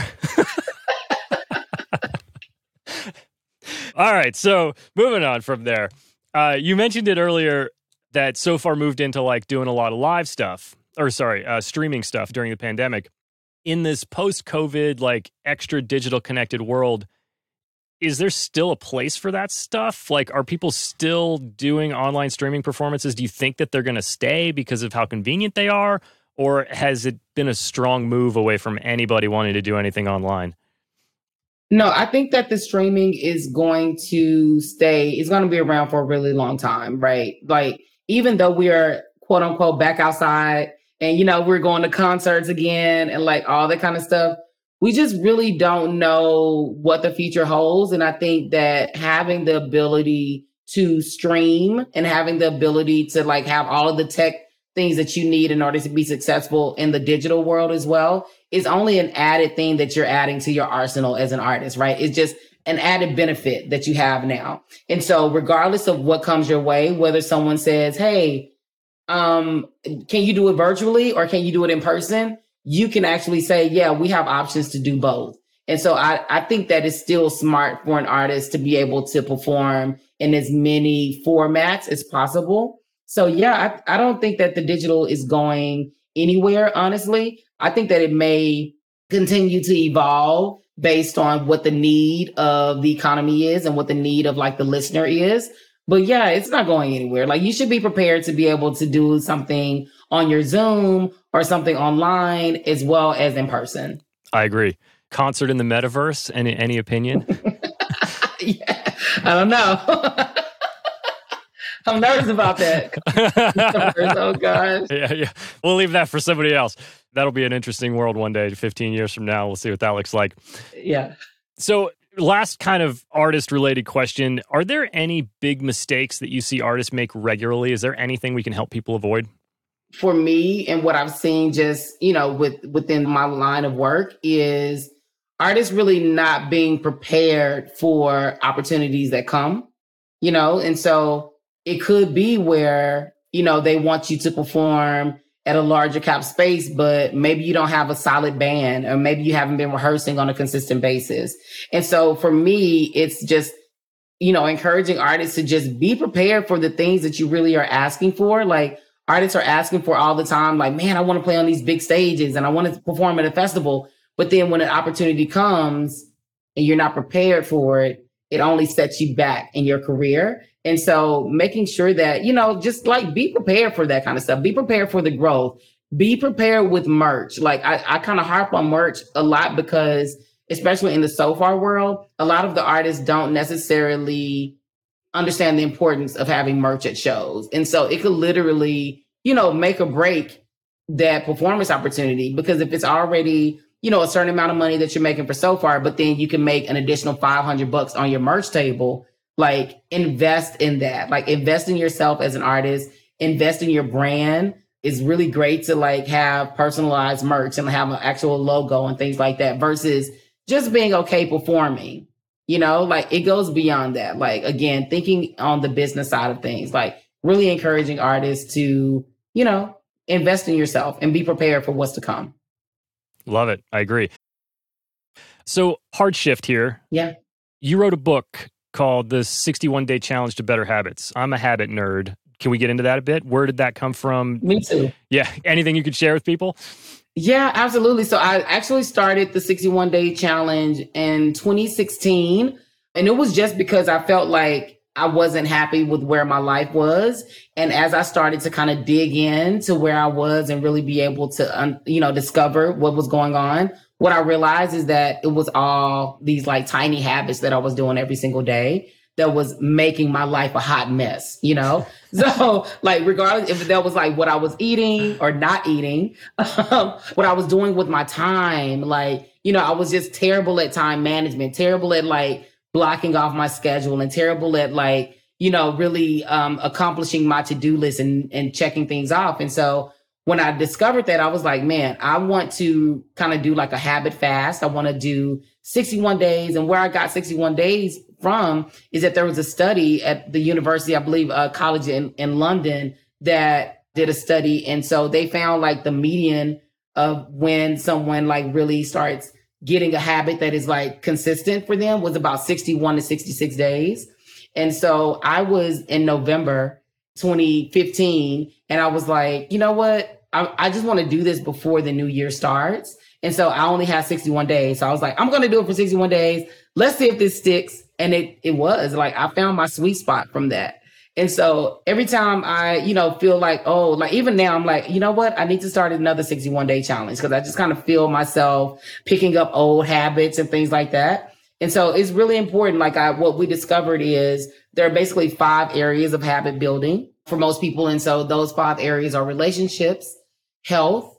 All right. So moving on from there. Uh, you mentioned it earlier that so far moved into, like, doing a lot of live stuff. or sorry, uh, streaming stuff during the pandemic. In this post-COVID, like, extra digital connected world, is there still a place for that stuff? Like, are people still doing online streaming performances? Do you think that they're going to stay because of how convenient they are? Or has it been a strong move away from anybody wanting to do anything online? No, I think that the streaming is going to stay. It's going to be around for a really long time, right? Like, even though we are, quote unquote, back outside, and, you know, we're going to concerts again and like all that kind of stuff. We just really don't know what the future holds. And I think that having the ability to stream and having the ability to like have all of the tech things that you need in order to be successful in the digital world as well is only an added thing that you're adding to your arsenal as an artist, right? It's just an added benefit that you have now. And so regardless of what comes your way, whether someone says, hey, Um, can you do it virtually or can you do it in person? You can actually say, yeah, we have options to do both. And so I, I think that it's still smart for an artist to be able to perform in as many formats as possible. So yeah, I, I don't think that the digital is going anywhere, honestly. I think that it may continue to evolve based on what the need of the economy is and what the need of like the listener is. But yeah, it's not going anywhere. Like, you should be prepared to be able to do something on your Zoom or something online as well as in person. I agree. Concert in the metaverse, any, any opinion? Yeah, I don't know. I'm nervous about that. Oh, gosh. Yeah, yeah. We'll leave that for somebody else. That'll be an interesting world one day, fifteen years from now. We'll see what that looks like. Yeah. So last kind of artist-related question. Are there any big mistakes that you see artists make regularly? Is there anything we can help people avoid? For me, and what I've seen just, you know, with within my line of work is artists really not being prepared for opportunities that come, you know? And so it could be where, you know, they want you to perform at a larger cap space, but maybe you don't have a solid band, or maybe you haven't been rehearsing on a consistent basis. And so for me, it's just, you know, encouraging artists to just be prepared for the things that you really are asking for. Like, artists are asking for all the time, like, man, I want to play on these big stages and I want to perform at a festival. But then when an opportunity comes and you're not prepared for it, it only sets you back in your career. And so making sure that, you know, just like be prepared for that kind of stuff. Be prepared for the growth. Be prepared with merch. Like I, I kind of harp on merch a lot because, especially in the SoFar world, a lot of the artists don't necessarily understand the importance of having merch at shows. And so it could literally, you know, make or break that performance opportunity, because if it's already, you know, a certain amount of money that you're making for SoFar, but then you can make an additional five hundred bucks on your merch table, like invest in that, like invest in yourself as an artist, invest in your brand. It's really great to like have personalized merch and have an actual logo and things like that versus just being okay performing. You know, like it goes beyond that. Like, again, thinking on the business side of things, like really encouraging artists to, you know, invest in yourself and be prepared for what's to come. Love it. I agree. So hard shift here. Yeah. You wrote a book called The sixty-one day Challenge to Better Habits. I'm a habit nerd. Can we get into that a bit? Where did that come from? Me too. Yeah. Anything you could share with people? Yeah, absolutely. So I actually started the sixty-one day challenge in twenty sixteen. And it was just because I felt like I wasn't happy with where my life was. And as I started to kind of dig in to where I was and really be able to, um, you know, discover what was going on, what I realized is that it was all these like tiny habits that I was doing every single day that was making my life a hot mess, you know? So like, regardless if that was like what I was eating or not eating, um, what I was doing with my time, like, you know, I was just terrible at time management, terrible at like blocking off my schedule, and terrible at like, you know, really um, accomplishing my to-do list and, and checking things off. And so when I discovered that, I was like, man, I want to kind of do like a habit fast. I want to do sixty-one days. And where I got sixty-one days from is that there was a study at the university, I believe, uh, college in, in London, that did a study. And so they found like the median of when someone like really starts getting a habit that is like consistent for them was about sixty-one to sixty-six days. And so I was in November twenty fifteen, and I was like, you know what? I, I just want to do this before the new year starts. And so I only had sixty-one days. So I was like, I'm going to do it for sixty-one days. Let's see if this sticks. And it it was like, I found my sweet spot from that. And so every time I, you know, feel like, oh, like even now I'm like, you know what? I need to start another sixty-one day challenge, because I just kind of feel myself picking up old habits and things like that. And so it's really important. Like I, what we discovered is there are basically five areas of habit building for most people. And so those five areas are relationships, health,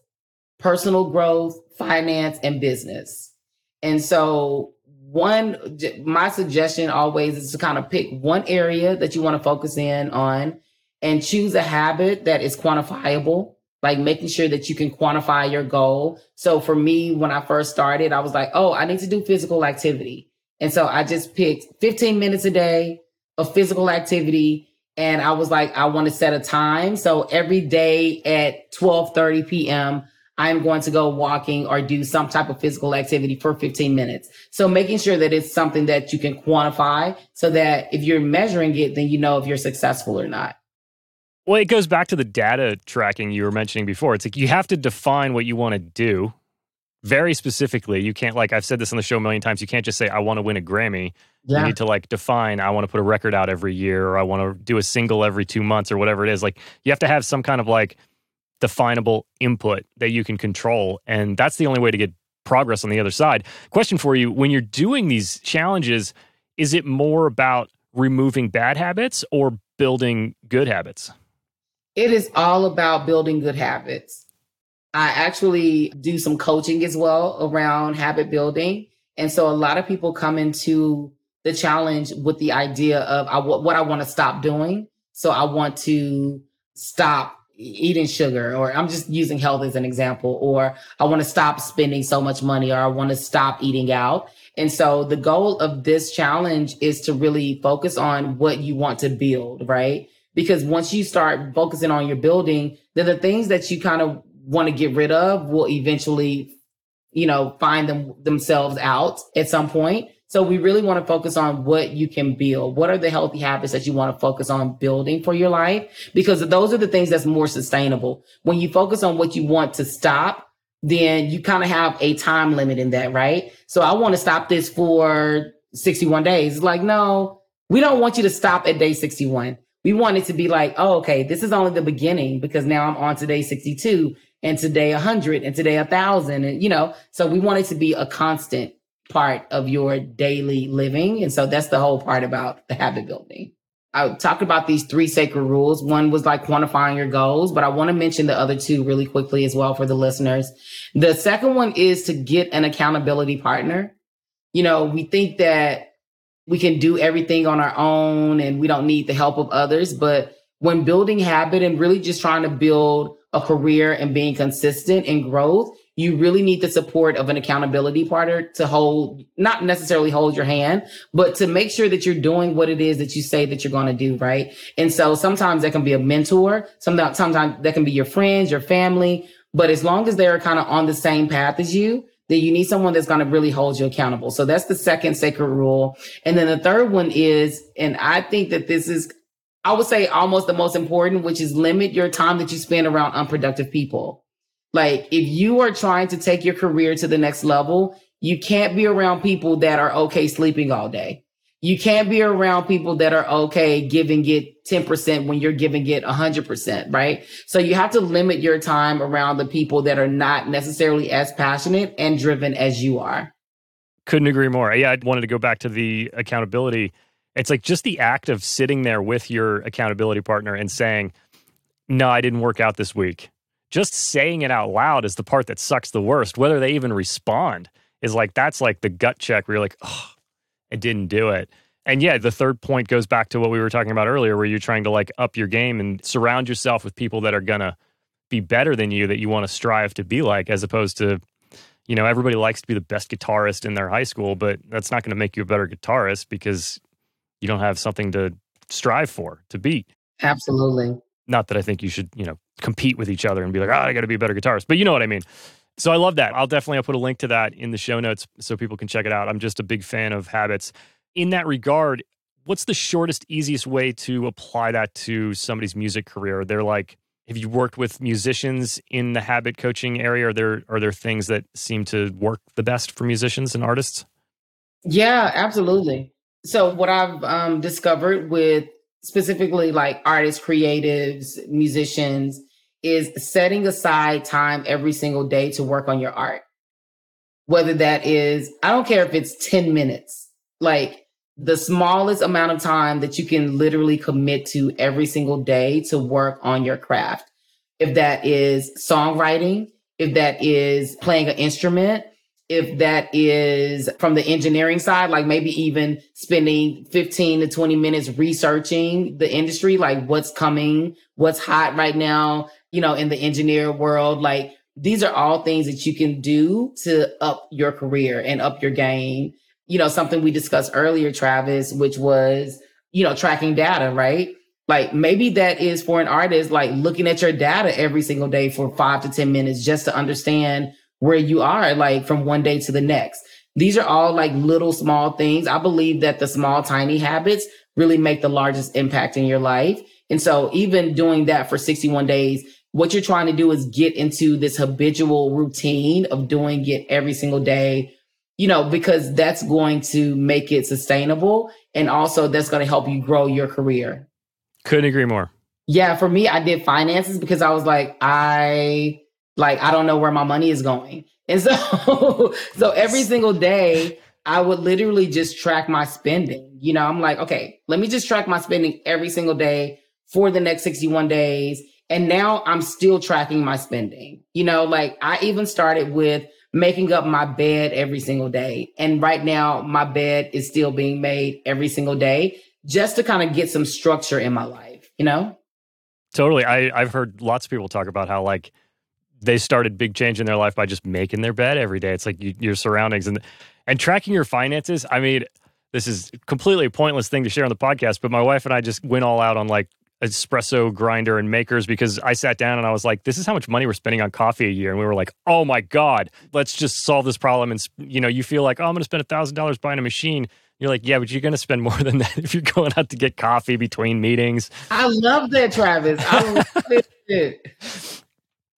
personal growth, finance, and business. And so one, my suggestion always is to kind of pick one area that you want to focus in on and choose a habit that is quantifiable, like making sure that you can quantify your goal. So for me, when I first started, I was like, oh, I need to do physical activity. And so I just picked fifteen minutes a day of physical activity. And I was like, I want to set a time. So every day at twelve thirty p.m., I'm going to go walking or do some type of physical activity for fifteen minutes. So making sure that it's something that you can quantify so that if you're measuring it, then you know if you're successful or not. Well, it goes back to the data tracking you were mentioning before. It's like you have to define what you want to do very specifically. You can't, like I've said this on the show a million times, you can't just say, I want to win a Grammy. Yeah. You need to like define, I want to put a record out every year, or I want to do a single every two months or whatever it is. Like you have to have some kind of like definable input that you can control. And that's the only way to get progress on the other side. Question for you, when you're doing these challenges, is it more about removing bad habits or building good habits? It is all about building good habits. I actually do some coaching as well around habit building. And so a lot of people come into the challenge with the idea of I, what I want to stop doing. So I want to stop eating sugar, or I'm just using health as an example, or I want to stop spending so much money, or I want to stop eating out. And so the goal of this challenge is to really focus on what you want to build, right? Because once you start focusing on your building, then the things that you kind of want to get rid of will eventually, you know, find them themselves out at some point. So we really want to focus on what you can build. What are the healthy habits that you want to focus on building for your life? Because those are the things that's more sustainable. When you focus on what you want to stop, then you kind of have a time limit in that, right? So I want to stop this for sixty-one days. It's like, no, we don't want you to stop at day sixty-one. We want it to be like, oh, okay, this is only the beginning, because now I'm on to day sixty-two and today one hundred and today one thousand. And, you know, so we want it to be a constant part of your daily living. And so that's the whole part about the habit building. I talked about these three sacred rules. One was like quantifying your goals, but I want to mention the other two really quickly as well for the listeners. The second one is to get an accountability partner. You know, we think that we can do everything on our own and we don't need the help of others. But when building habit and really just trying to build a career and being consistent in growth, you really need the support of an accountability partner to hold, not necessarily hold your hand, but to make sure that you're doing what it is that you say that you're going to do, right? And so sometimes that can be a mentor. Sometimes, sometimes that can be your friends, your family. But as long as they're kind of on the same path as you, then you need someone that's going to really hold you accountable. So that's the second sacred rule. And then the third one is, and I think that this is, I would say almost the most important, which is limit your time that you spend around unproductive people. Like if you are trying to take your career to the next level, you can't be around people that are okay sleeping all day. You can't be around people that are okay giving it ten percent when you're giving it one hundred percent, right? So you have to limit your time around the people that are not necessarily as passionate and driven as you are. Couldn't agree more. Yeah, I wanted to go back to the accountability. It's like just the act of sitting there with your accountability partner and saying, no, I didn't work out this week. Just saying it out loud is the part that sucks the worst. Whether they even respond is like, that's like the gut check where you're like, oh, I didn't do it. And yeah, the third point goes back to what we were talking about earlier, where you're trying to like up your game and surround yourself with people that are going to be better than you, that you want to strive to be like, as opposed to, you know, everybody likes to be the best guitarist in their high school, but that's not going to make you a better guitarist because you don't have something to strive for, to beat. Absolutely. Not that I think you should, you know, compete with each other and be like, oh, I got to be a better guitarist. But you know what I mean. So I love that. I'll definitely I'll put a link to that in the show notes so people can check it out. I'm just a big fan of habits. In that regard, what's the shortest, easiest way to apply that to somebody's music career? They're like, have you worked with musicians in the habit coaching area? Are there, are there things that seem to work the best for musicians and artists? Yeah, absolutely. So what I've um, discovered with specifically like artists, creatives, musicians, is setting aside time every single day to work on your art. Whether that is, I don't care if it's ten minutes, like the smallest amount of time that you can literally commit to every single day to work on your craft. If that is songwriting, if that is playing an instrument, if that is from the engineering side, like maybe even spending fifteen to twenty minutes researching the industry, like what's coming, what's hot right now, you know, in the engineer world, like these are all things that you can do to up your career and up your game. You know, something we discussed earlier, Travis, which was, you know, tracking data, right? Like maybe that is for an artist, like looking at your data every single day for five to ten minutes just to understand where you are, like from one day to the next. These are all like little small things. I believe that the small, tiny habits really make the largest impact in your life. And so even doing that for sixty-one days, what you're trying to do is get into this habitual routine of doing it every single day, you know, because that's going to make it sustainable. And also that's going to help you grow your career. Couldn't agree more. Yeah. For me, I did finances because I was like, I... Like, I don't know where my money is going. And so, so every single day I would literally just track my spending. You know, I'm like, okay, let me just track my spending every single day for the next sixty-one days. And now I'm still tracking my spending. You know, like I even started with making up my bed every single day. And right now my bed is still being made every single day just to kind of get some structure in my life, you know? Totally. I, I've heard lots of people talk about how like they started big change in their life by just making their bed every day. It's like you, your surroundings and and tracking your finances. I mean, this is completely a pointless thing to share on the podcast, but my wife and I just went all out on like espresso grinder and makers because I sat down and I was like, this is how much money we're spending on coffee a year. And we were like, oh my God, let's just solve this problem. And you know, you feel like, oh, I'm going to spend one thousand dollars buying a machine. You're like, yeah, but you're going to spend more than that if you're going out to get coffee between meetings. I love that, Travis. I love this shit.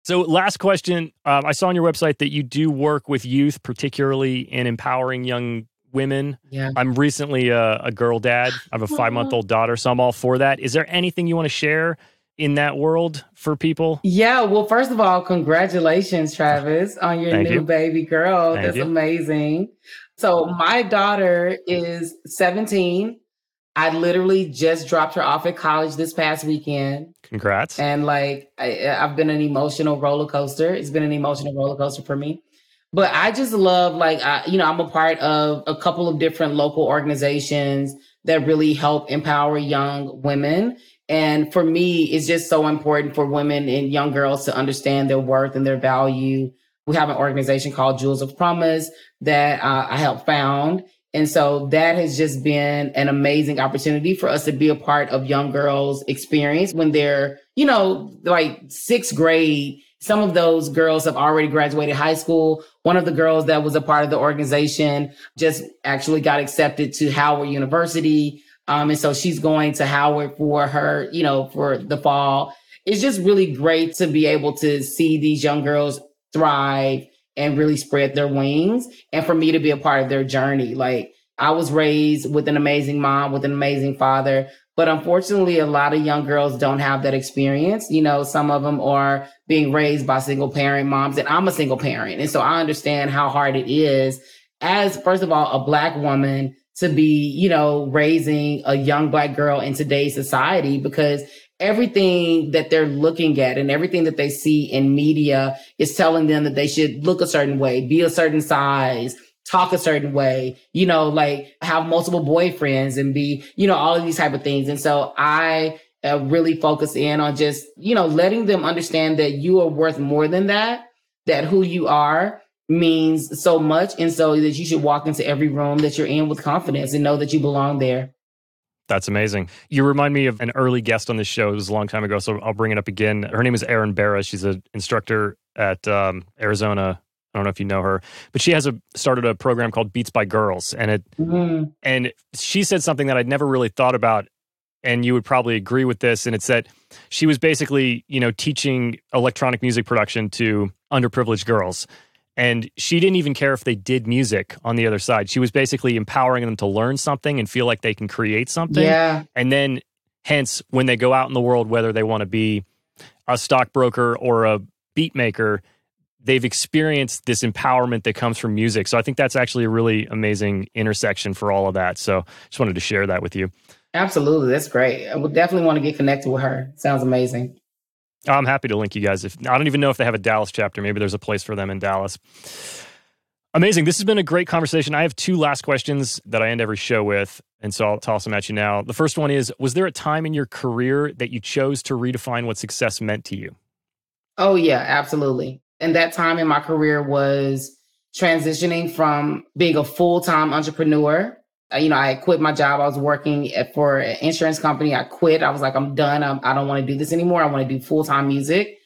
So last question, um, I saw on your website that you do work with youth, particularly in empowering young women. Yeah. I'm recently a, a girl dad. I have a five-month-old daughter, so I'm all for that. Is there anything you want to share in that world for people? Yeah. Well, first of all, congratulations, Travis, on your Thank new you. baby girl. Thank That's you. amazing. So my daughter is seventeen. I literally just dropped her off at college this past weekend. Congrats. And like, I, I've been an emotional roller coaster. It's been an emotional roller coaster for me. But I just love, like, I, you know, I'm a part of a couple of different local organizations that really help empower young women. And for me, it's just so important for women and young girls to understand their worth and their value. We have an organization called Jewels of Promise that uh, I helped found. And so that has just been an amazing opportunity for us to be a part of young girls' experience when they're, you know, like sixth grade. Some of those girls have already graduated high school. One of the girls that was a part of the organization just actually got accepted to Howard University. Um, and so she's going to Howard for her, you know, for the fall. It's just really great to be able to see these young girls thrive and really spread their wings. And for me to be a part of their journey. Like I was raised with an amazing mom, with an amazing father. But unfortunately, a lot of young girls don't have that experience. You know, some of them are being raised by single parent moms, and I'm a single parent. And so I understand how hard it is as, first of all, a Black woman to be, you know, raising a young Black girl in today's society, because everything that they're looking at and everything that they see in media is telling them that they should look a certain way, be a certain size, talk a certain way, you know, like have multiple boyfriends and be, you know, all of these type of things. And so I uh, really focus in on just, you know, letting them understand that you are worth more than that, that who you are means so much. And so that you should walk into every room that you're in with confidence and know that you belong there. That's amazing. You remind me of an early guest on this show. It was a long time ago, so I'll bring it up again. Her name is Erin Barra. She's an instructor at um, Arizona. I don't know if you know her, but she has a started a program called Beats by Girls. And it mm-hmm. and she said something that I'd never really thought about, and you would probably agree with this. And it's that she was basically, you know, teaching electronic music production to underprivileged girls. And she didn't even care if they did music on the other side. She was basically empowering them to learn something and feel like they can create something. Yeah. And then hence when they go out in the world, whether they want to be a stockbroker or a beat maker, they've experienced this empowerment that comes from music. So I think that's actually a really amazing intersection for all of that. So just wanted to share that with you. Absolutely. That's great. I would definitely want to get connected with her. Sounds amazing. I'm happy to link you guys. If I don't even know if they have a Dallas chapter. Maybe there's a place for them in Dallas. Amazing. This has been a great conversation. I have two last questions that I end every show with. And so I'll toss them at you now. The first one is, was there a time in your career that you chose to redefine what success meant to you? Oh, yeah, absolutely. And that time in my career was transitioning from being a full-time entrepreneur. You know, I quit my job. I was working at, for an insurance company. I quit. I was like, I'm done. I'm, I don't want to do this anymore. I want to do full-time music.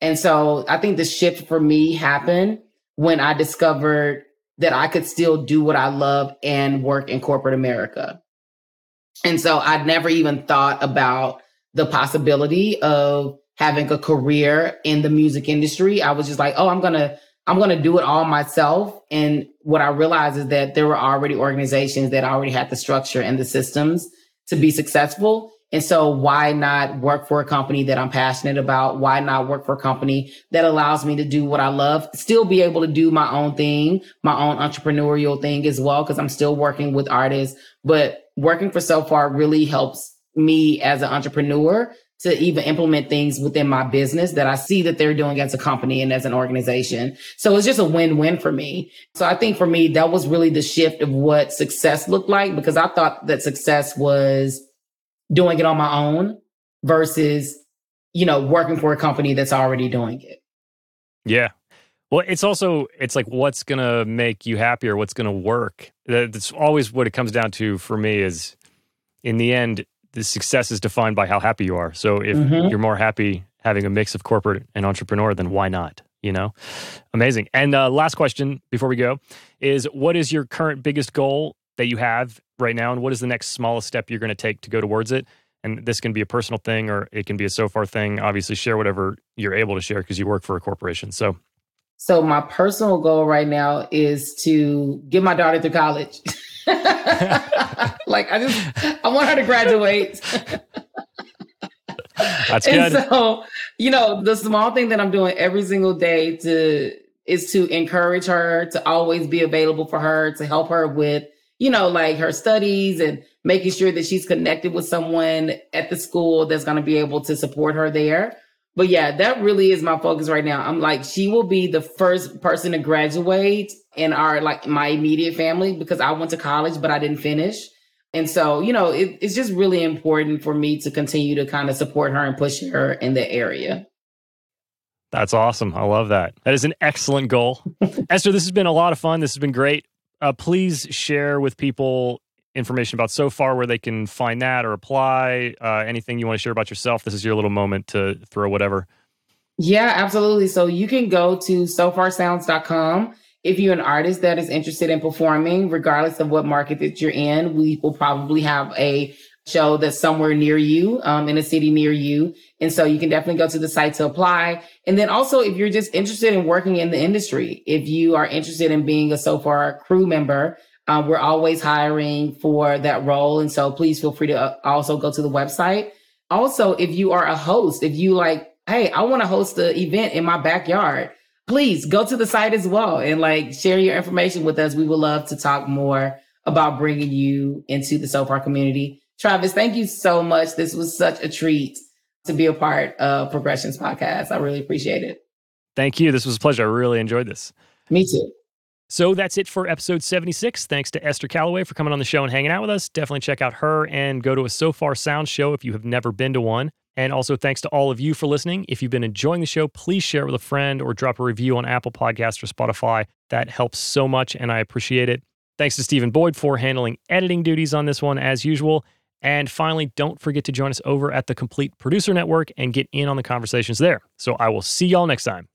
And so I think the shift for me happened when I discovered that I could still do what I love and work in corporate America. And so I never even thought about the possibility of having a career in the music industry. I was just like, oh, I'm going to, I'm going to do it all myself. And what I realized is that there were already organizations that already had the structure and the systems to be successful. And so why not work for a company that I'm passionate about? Why not work for a company that allows me to do what I love, still be able to do my own thing, my own entrepreneurial thing as well, because I'm still working with artists. But working for Sofar really helps me as an entrepreneur to even implement things within my business that I see that they're doing as a company and as an organization. So it's just a win-win for me. So I think for me, that was really the shift of what success looked like, because I thought that success was doing it on my own versus, you know, working for a company that's already doing it. Yeah. Well, it's also, it's like, what's going to make you happier? What's going to work? That's always what it comes down to for me is, in the end, the success is defined by how happy you are. So if mm-hmm. you're more happy having a mix of corporate and entrepreneur, then why not? You know? Amazing. And uh, last question before we go is, what is your current biggest goal that you have right now? And what is the next smallest step you're going to take to go towards it? And this can be a personal thing, or it can be a Sofar thing. Obviously, share whatever you're able to share because you work for a corporation. So So my personal goal right now is to get my daughter through college. Like, I just, I want her to graduate. That's and good. So, you know, the small thing that I'm doing every single day to is to encourage her, to always be available for her, to help her with, you know, like her studies and making sure that she's connected with someone at the school that's going to be able to support her there. But yeah, that really is my focus right now. I'm like, she will be the first person to graduate in our, like, my immediate family, because I went to college, but I didn't finish. And so, you know, it, it's just really important for me to continue to kind of support her and push her in that area. That's awesome. I love that. That is an excellent goal. Esther, this has been a lot of fun. This has been great. Uh, please share with people information about Sofar, where they can find that or apply, uh, anything you want to share about yourself. This is your little moment to throw whatever. Yeah, absolutely. So you can go to sofar sounds dot com. If you're an artist that is interested in performing, regardless of what market that you're in, we will probably have a show that's somewhere near you, um, in a city near you. And so you can definitely go to the site to apply. And then also, if you're just interested in working in the industry, if you are interested in being a Sofar crew member, uh, we're always hiring for that role. And so please feel free to uh, also go to the website. Also, if you are a host, if you like, hey, I want to host an event in my backyard, please go to the site as well and like share your information with us. We would love to talk more about bringing you into the Sofar community. Travis, thank you so much. This was such a treat to be a part of Progression's podcast. I really appreciate it. Thank you. This was a pleasure. I really enjoyed this. Me too. So that's it for episode seventy-six. Thanks to Esther Calloway for coming on the show and hanging out with us. Definitely check out her and go to a Sofar Sound show if you have never been to one. And also thanks to all of you for listening. If you've been enjoying the show, please share it with a friend or drop a review on Apple Podcasts or Spotify. That helps so much, and I appreciate it. Thanks to Stephen Boyd for handling editing duties on this one as usual. And finally, don't forget to join us over at the Complete Producer Network and get in on the conversations there. So I will see y'all next time.